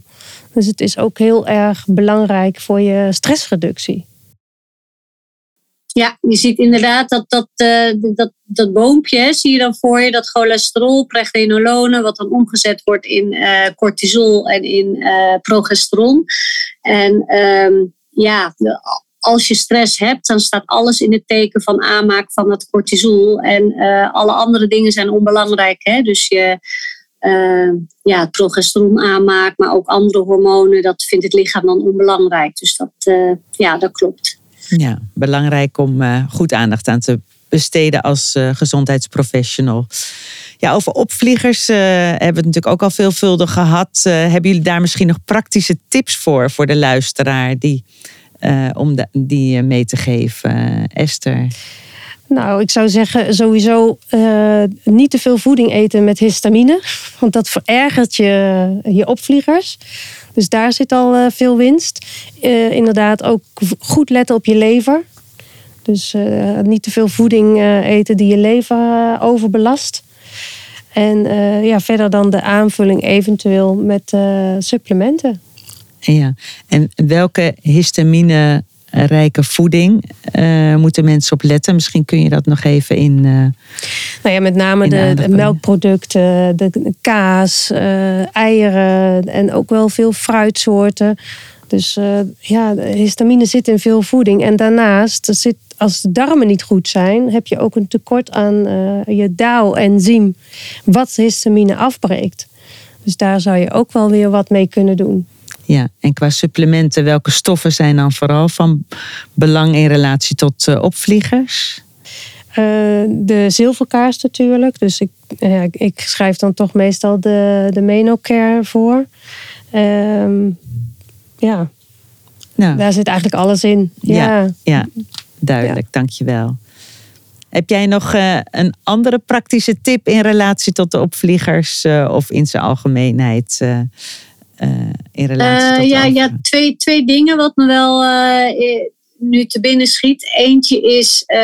Dus het is ook heel erg belangrijk voor je stressreductie. Ja, je ziet inderdaad dat, dat, uh, dat, dat boompje, hè, zie je dan voor je, dat cholesterol, pregnenolone, wat dan omgezet wordt in uh, cortisol en in uh, progesteron. En um, ja, als je stress hebt, dan staat alles in het teken van aanmaak van dat cortisol. En uh, alle andere dingen zijn onbelangrijk, hè? Dus je Uh, ja, het progesteron aanmaakt, maar ook andere hormonen, dat vindt het lichaam dan onbelangrijk. Dus dat, uh, ja, dat klopt. Ja, belangrijk om uh, goed aandacht aan te besteden als uh, gezondheidsprofessional. Ja, over opvliegers uh, hebben we het natuurlijk ook al veelvuldig gehad. Uh, hebben jullie daar misschien nog praktische tips voor, voor de luisteraar, die, uh, om de, die mee te geven? Uh, Esther? Nou, ik zou zeggen sowieso uh, niet te veel voeding eten met histamine. Want dat verergert je, je opvliegers. Dus daar zit al uh, veel winst. Uh, inderdaad, ook goed letten op je lever. Dus uh, niet te veel voeding uh, eten die je lever uh, overbelast. En uh, ja, verder dan de aanvulling eventueel met uh, supplementen. Ja, en welke histamine rijke voeding uh, moeten mensen op letten. Misschien kun je dat nog even in. Uh, nou ja, met name de, de melkproducten, de kaas, uh, eieren en ook wel veel fruitsoorten. Dus uh, ja, histamine zit in veel voeding. En daarnaast, zit, als de darmen niet goed zijn, heb je ook een tekort aan uh, je D A O-enzym, wat histamine afbreekt. Dus daar zou je ook wel weer wat mee kunnen doen. Ja, en qua supplementen, welke stoffen zijn dan vooral van belang in relatie tot uh, opvliegers? Uh, de zilverkaars natuurlijk. Dus ik, ja, ik schrijf dan toch meestal de, de Menocare voor. Uh, ja, nou, daar zit eigenlijk alles in. Ja, ja, ja duidelijk. Ja. Dankjewel. Heb jij nog uh, een andere praktische tip in relatie tot de opvliegers uh, of in zijn algemeenheid? Uh, Uh, in relatie tot uh, ja, ja twee, twee dingen wat me wel uh, nu te binnen schiet. Eentje is, uh,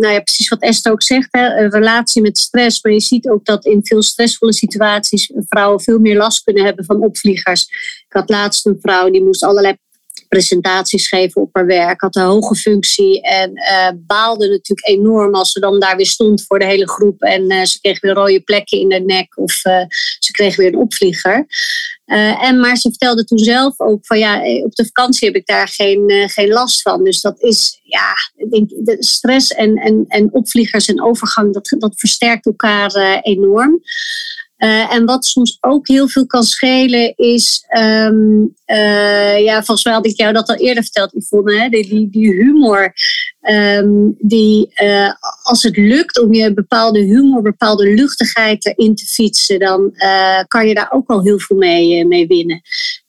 nou ja, precies wat Esther ook zegt, hè, een relatie met stress. Maar je ziet ook dat in veel stressvolle situaties vrouwen veel meer last kunnen hebben van opvliegers. Ik had laatst een vrouw die moest allerlei presentaties geven op haar werk, had een hoge functie en uh, baalde natuurlijk enorm als ze dan daar weer stond voor de hele groep en uh, ze kreeg weer rode plekken in haar nek of uh, ze kreeg weer een opvlieger. Uh, en, maar ze vertelde toen zelf ook van ja, op de vakantie heb ik daar geen, uh, geen last van. Dus dat is, ja, ik denk, de stress en, en, en opvliegers en overgang, dat, dat versterkt elkaar uh, enorm. Uh, en wat soms ook heel veel kan schelen is, um, uh, ja, volgens mij had ik jou dat al eerder verteld, Yvonne, hè? Die, die, die humor, um, die uh, als het lukt om je bepaalde humor, bepaalde luchtigheid erin te fietsen, dan uh, kan je daar ook al heel veel mee, uh, mee winnen.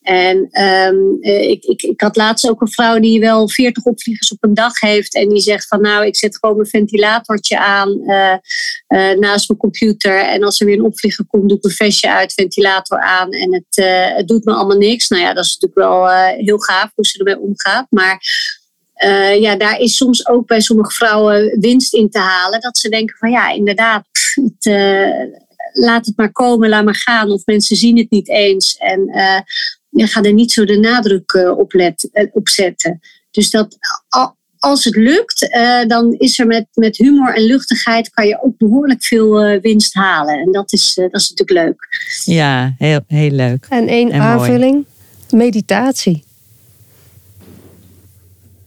En um, ik, ik, ik had laatst ook een vrouw die wel veertig opvliegers op een dag heeft. En die zegt van nou, ik zet gewoon mijn ventilatortje aan uh, uh, naast mijn computer. En als er weer een opvlieger komt, doe ik mijn vestje uit, ventilator aan. En het, uh, het doet me allemaal niks. Nou ja, dat is natuurlijk wel uh, heel gaaf hoe ze ermee omgaat. Maar uh, ja, daar is soms ook bij sommige vrouwen winst in te halen. Dat ze denken van ja, inderdaad, pff, het... Uh, laat het maar komen, laat maar gaan. Of mensen zien het niet eens. En uh, je gaat er niet zo de nadruk uh, op, let, uh, op zetten. Dus dat als het lukt, uh, dan is er met, met humor en luchtigheid kan je ook behoorlijk veel uh, winst halen. En dat is, uh, dat is natuurlijk leuk. Ja, heel, heel leuk. En één aanvulling. Mooi. Meditatie.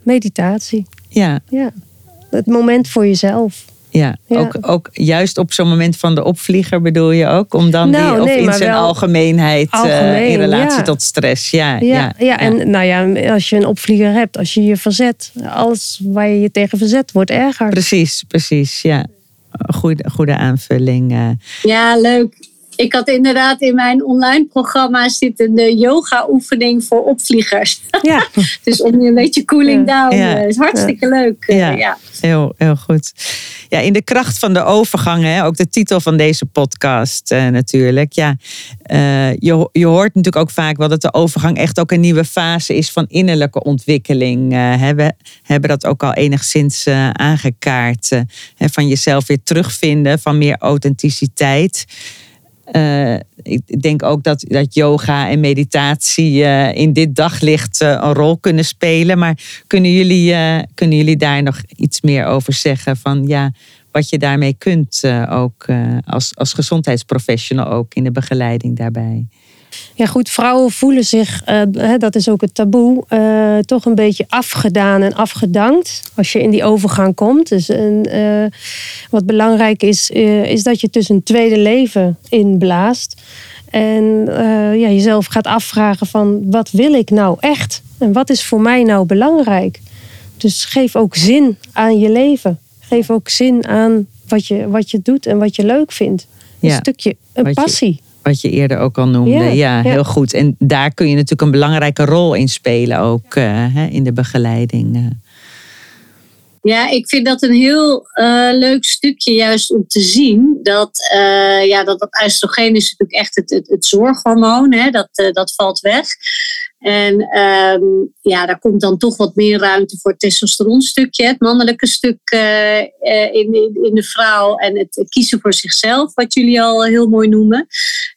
Meditatie. Ja. Ja. Het moment voor jezelf. Ja, ja. Ook, ook juist op zo'n moment van de opvlieger bedoel je ook? Om dan nou, die, of nee, in zijn algemeenheid algemeen, uh, in relatie ja. tot stress. Ja, ja, ja, ja, en nou ja, als je een opvlieger hebt, als je je verzet, alles waar je je tegen verzet wordt erger. Precies, precies, ja. Goede, goede aanvulling. Ja, leuk. Ik had inderdaad in mijn online programma zit een yoga oefening voor opvliegers. Ja. Dus om je een beetje cooling down. Ja. Is hartstikke leuk. Ja, ja. Heel, heel goed. Ja, in de kracht van de overgang, hè, ook de titel van deze podcast uh, natuurlijk. Ja, uh, je, je hoort natuurlijk ook vaak wel dat de overgang echt ook een nieuwe fase is van innerlijke ontwikkeling. Uh, hè, we hebben dat ook al enigszins uh, aangekaart. Uh, hè, van jezelf weer terugvinden, van meer authenticiteit. Uh, ik denk ook dat, dat yoga en meditatie uh, in dit daglicht uh, een rol kunnen spelen. Maar kunnen jullie, uh, kunnen jullie daar nog iets meer over zeggen? Van ja, wat je daarmee kunt, uh, ook uh, als, als gezondheidsprofessional, ook in de begeleiding daarbij. Ja, goed, vrouwen voelen zich, uh, dat is ook het taboe, uh, toch een beetje afgedaan en afgedankt als je in die overgang komt. Dus een, uh, wat belangrijk is, uh, is dat je tussen een tweede leven inblaast. En uh, ja, jezelf gaat afvragen van, wat wil ik nou echt? En wat is voor mij nou belangrijk? Dus geef ook zin aan je leven. Geef ook zin aan wat je, wat je doet en wat je leuk vindt. Een ja, stukje, een passie. Wat je eerder ook al noemde. Ja, ja, heel ja. goed. En daar kun je natuurlijk een belangrijke rol in spelen ook. Ja. Uh, in de begeleiding. Ja, ik vind dat een heel uh, leuk stukje juist om te zien. Dat, uh, ja, dat, dat oestrogeen is natuurlijk echt het, het, het zorghormoon. Hè, dat, uh, dat valt weg. En um, ja, daar komt dan toch wat meer ruimte voor het testosteronstukje, het mannelijke stuk uh, in, in, in de vrouw. En het kiezen voor zichzelf, wat jullie al heel mooi noemen.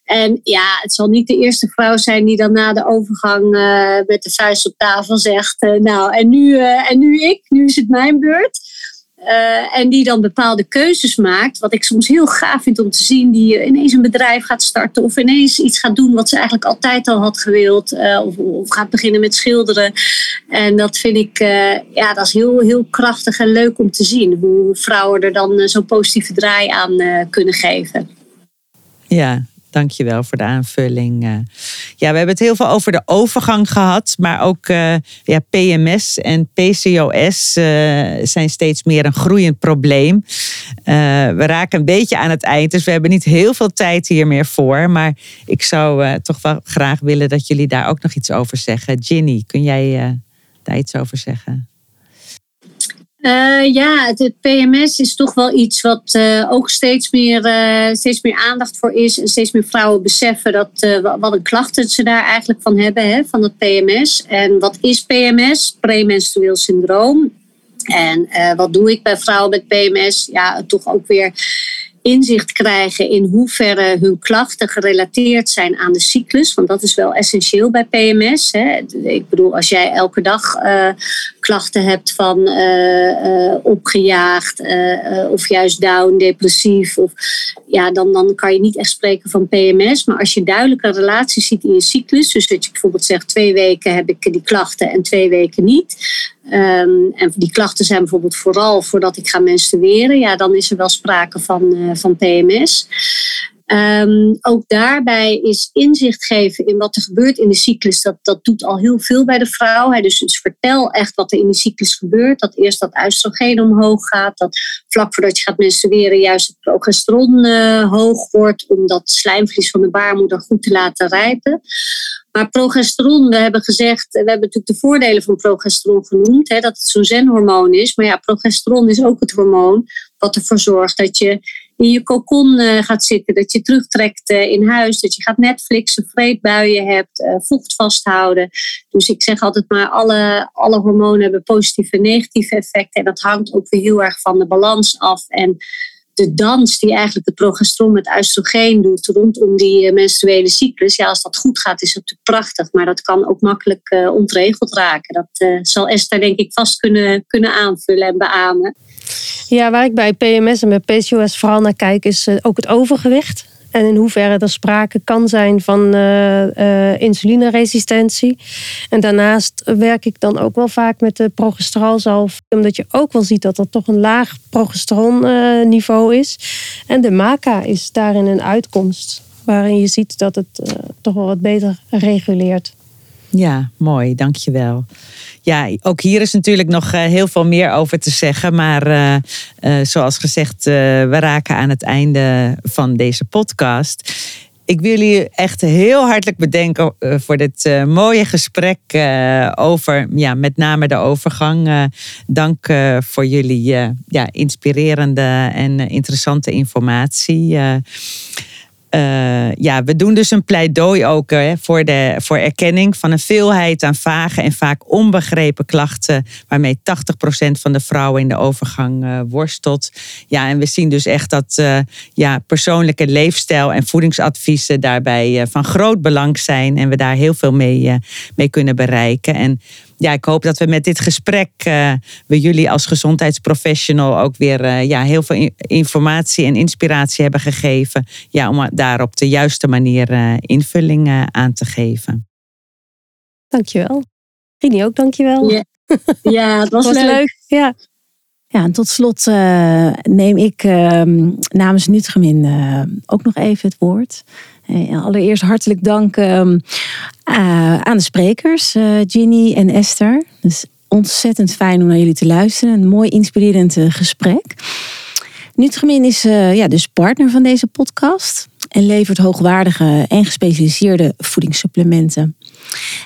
En ja, het zal niet de eerste vrouw zijn die dan na de overgang uh, met de vuist op tafel zegt... Uh, nou, en nu, uh, en nu ik, nu is het mijn beurt. Uh, en die dan bepaalde keuzes maakt, wat ik soms heel gaaf vind om te zien, die ineens een bedrijf gaat starten of ineens iets gaat doen wat ze eigenlijk altijd al had gewild, uh, of, of gaat beginnen met schilderen. En dat vind ik, uh, ja, dat is heel, heel krachtig en leuk om te zien, hoe vrouwen er dan uh, zo'n positieve draai aan uh, kunnen geven. Ja, dankjewel voor de aanvulling. Ja, we hebben het heel veel over de overgang gehad. Maar ook uh, ja, P M S en P C O S uh, zijn steeds meer een groeiend probleem. Uh, we raken een beetje aan het eind. Dus we hebben niet heel veel tijd hier meer voor. Maar ik zou uh, toch wel graag willen dat jullie daar ook nog iets over zeggen. Ginny, kun jij uh, daar iets over zeggen? Uh, ja, het, het P M S is toch wel iets wat uh, ook steeds meer, uh, steeds meer aandacht voor is. En steeds meer vrouwen beseffen dat, uh, wat een klachten ze daar eigenlijk van hebben, hè, van het P M S. En wat is P M S? Premenstrueel syndroom. En uh, wat doe ik bij vrouwen met P M S? Ja, toch ook weer inzicht krijgen in hoeverre hun klachten gerelateerd zijn aan de cyclus. Want dat is wel essentieel bij P M S. Hè. Ik bedoel, als jij elke dag uh, klachten hebt van uh, uh, opgejaagd uh, of juist down, depressief. Of, ja, dan, dan kan je niet echt spreken van P M S. Maar als je duidelijke relaties ziet in je cyclus. Dus dat je bijvoorbeeld zegt, twee weken heb ik die klachten en twee weken niet. Um, en die klachten zijn bijvoorbeeld vooral voordat ik ga menstrueren. Ja, dan is er wel sprake van, uh, van P M S. Um, ook daarbij is inzicht geven in wat er gebeurt in de cyclus. Dat, dat doet al heel veel bij de vrouw. Hè. Dus, dus vertel echt wat er in de cyclus gebeurt. Dat eerst dat oestrogeen omhoog gaat. Dat vlak voordat je gaat menstrueren juist het progesteron uh, hoog wordt. Om dat slijmvlies van de baarmoeder goed te laten rijpen. Maar progesteron, we hebben gezegd, we hebben natuurlijk de voordelen van progesteron genoemd. Hè, dat het zo'n zenhormoon is. Maar ja, progesteron is ook het hormoon wat ervoor zorgt dat je in je cocon uh, gaat zitten. Dat je terugtrekt uh, in huis. Dat je gaat Netflixen, vreedbuien hebt, uh, vocht vasthouden. Dus ik zeg altijd maar, alle, alle hormonen hebben positieve en negatieve effecten. En dat hangt ook weer heel erg van de balans af. En de dans die eigenlijk de progesteron met oestrogeen doet rondom die menstruele cyclus. Ja, als dat goed gaat is het natuurlijk prachtig. Maar dat kan ook makkelijk uh, ontregeld raken. Dat uh, zal Esther denk ik vast kunnen, kunnen aanvullen en beamen. Ja, waar ik bij P M S en bij P C O S vooral naar kijk is uh, ook het overgewicht. En in hoeverre er sprake kan zijn van uh, uh, insulineresistentie. En daarnaast werk ik dan ook wel vaak met de progesteralzalf. Omdat je ook wel ziet dat er toch een laag progesteronniveau uh, is. En de Maca is daarin een uitkomst. Waarin je ziet dat het uh, toch wel wat beter reguleert. Ja, mooi. Dankjewel. Ja, ook hier is natuurlijk nog heel veel meer over te zeggen. Maar uh, uh, zoals gezegd, uh, we raken aan het einde van deze podcast. Ik wil jullie echt heel hartelijk bedanken voor dit uh, mooie gesprek uh, over ja, met name de overgang. Uh, dank uh, voor jullie uh, ja, inspirerende en interessante informatie. Uh, Uh, ja, we doen dus een pleidooi ook hè, voor, de, voor erkenning van een veelheid aan vage en vaak onbegrepen klachten, waarmee tachtig procent van de vrouwen in de overgang uh, worstelt. Ja, en we zien dus echt dat uh, ja, persoonlijke leefstijl en voedingsadviezen daarbij uh, van groot belang zijn en we daar heel veel mee, uh, mee kunnen bereiken. En ja, ik hoop dat we met dit gesprek uh, we jullie als gezondheidsprofessional ook weer uh, ja, heel veel in- informatie en inspiratie hebben gegeven. Ja, om daar op de juiste manier uh, invulling uh, aan te geven. Dankjewel. Rini ook, dankjewel. Yeah. Ja, het was, was leuk. leuk. Ja. Ja, en tot slot uh, neem ik uh, namens Nutramin uh, ook nog even het woord. Uh, allereerst hartelijk dank uh, uh, aan de sprekers, uh, Ginny en Esther. Dus ontzettend fijn om naar jullie te luisteren. Een mooi inspirerend uh, gesprek. Nutramin is uh, ja, dus partner van deze podcast. En levert hoogwaardige en gespecialiseerde voedingssupplementen.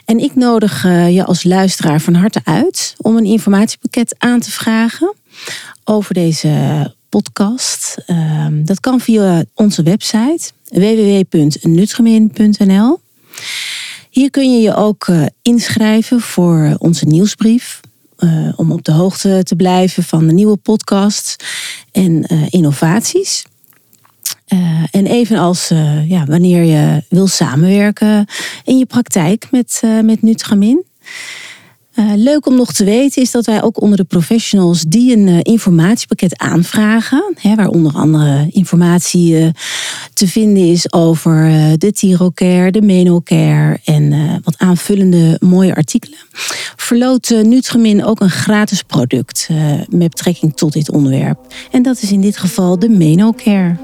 En ik nodig uh, je als luisteraar van harte uit om een informatiepakket aan te vragen over deze podcast. Um, dat kan via onze website w w w punt nutramin punt n l. Hier kun je je ook uh, inschrijven voor onze nieuwsbrief. Uh, om op de hoogte te blijven van de nieuwe podcasts en uh, innovaties. Uh, en evenals uh, ja, wanneer je wil samenwerken in je praktijk met, uh, met Nutramin. Uh, leuk om nog te weten is dat wij ook onder de professionals die een uh, informatiepakket aanvragen. Hè, waar onder andere informatie uh, te vinden is over uh, de TiroCare, de Menocare en uh, wat aanvullende mooie artikelen. Verloot uh, Nutramin ook een gratis product uh, met betrekking tot dit onderwerp. En dat is in dit geval de Menocare.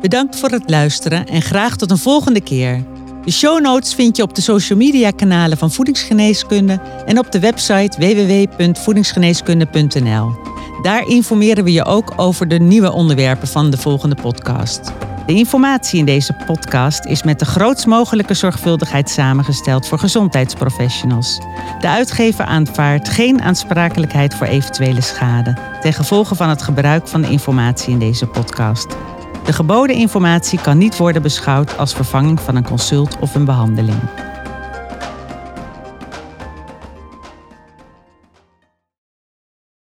Bedankt voor het luisteren en graag tot een volgende keer. De show notes vind je op de social media kanalen van Voedingsgeneeskunde en op de website w w w punt voedingsgeneeskunde punt n l. Daar informeren we je ook over de nieuwe onderwerpen van de volgende podcast. De informatie in deze podcast is met de grootst mogelijke zorgvuldigheid samengesteld voor gezondheidsprofessionals. De uitgever aanvaardt geen aansprakelijkheid voor eventuele schade ten gevolge van het gebruik van de informatie in deze podcast. De geboden informatie kan niet worden beschouwd als vervanging van een consult of een behandeling.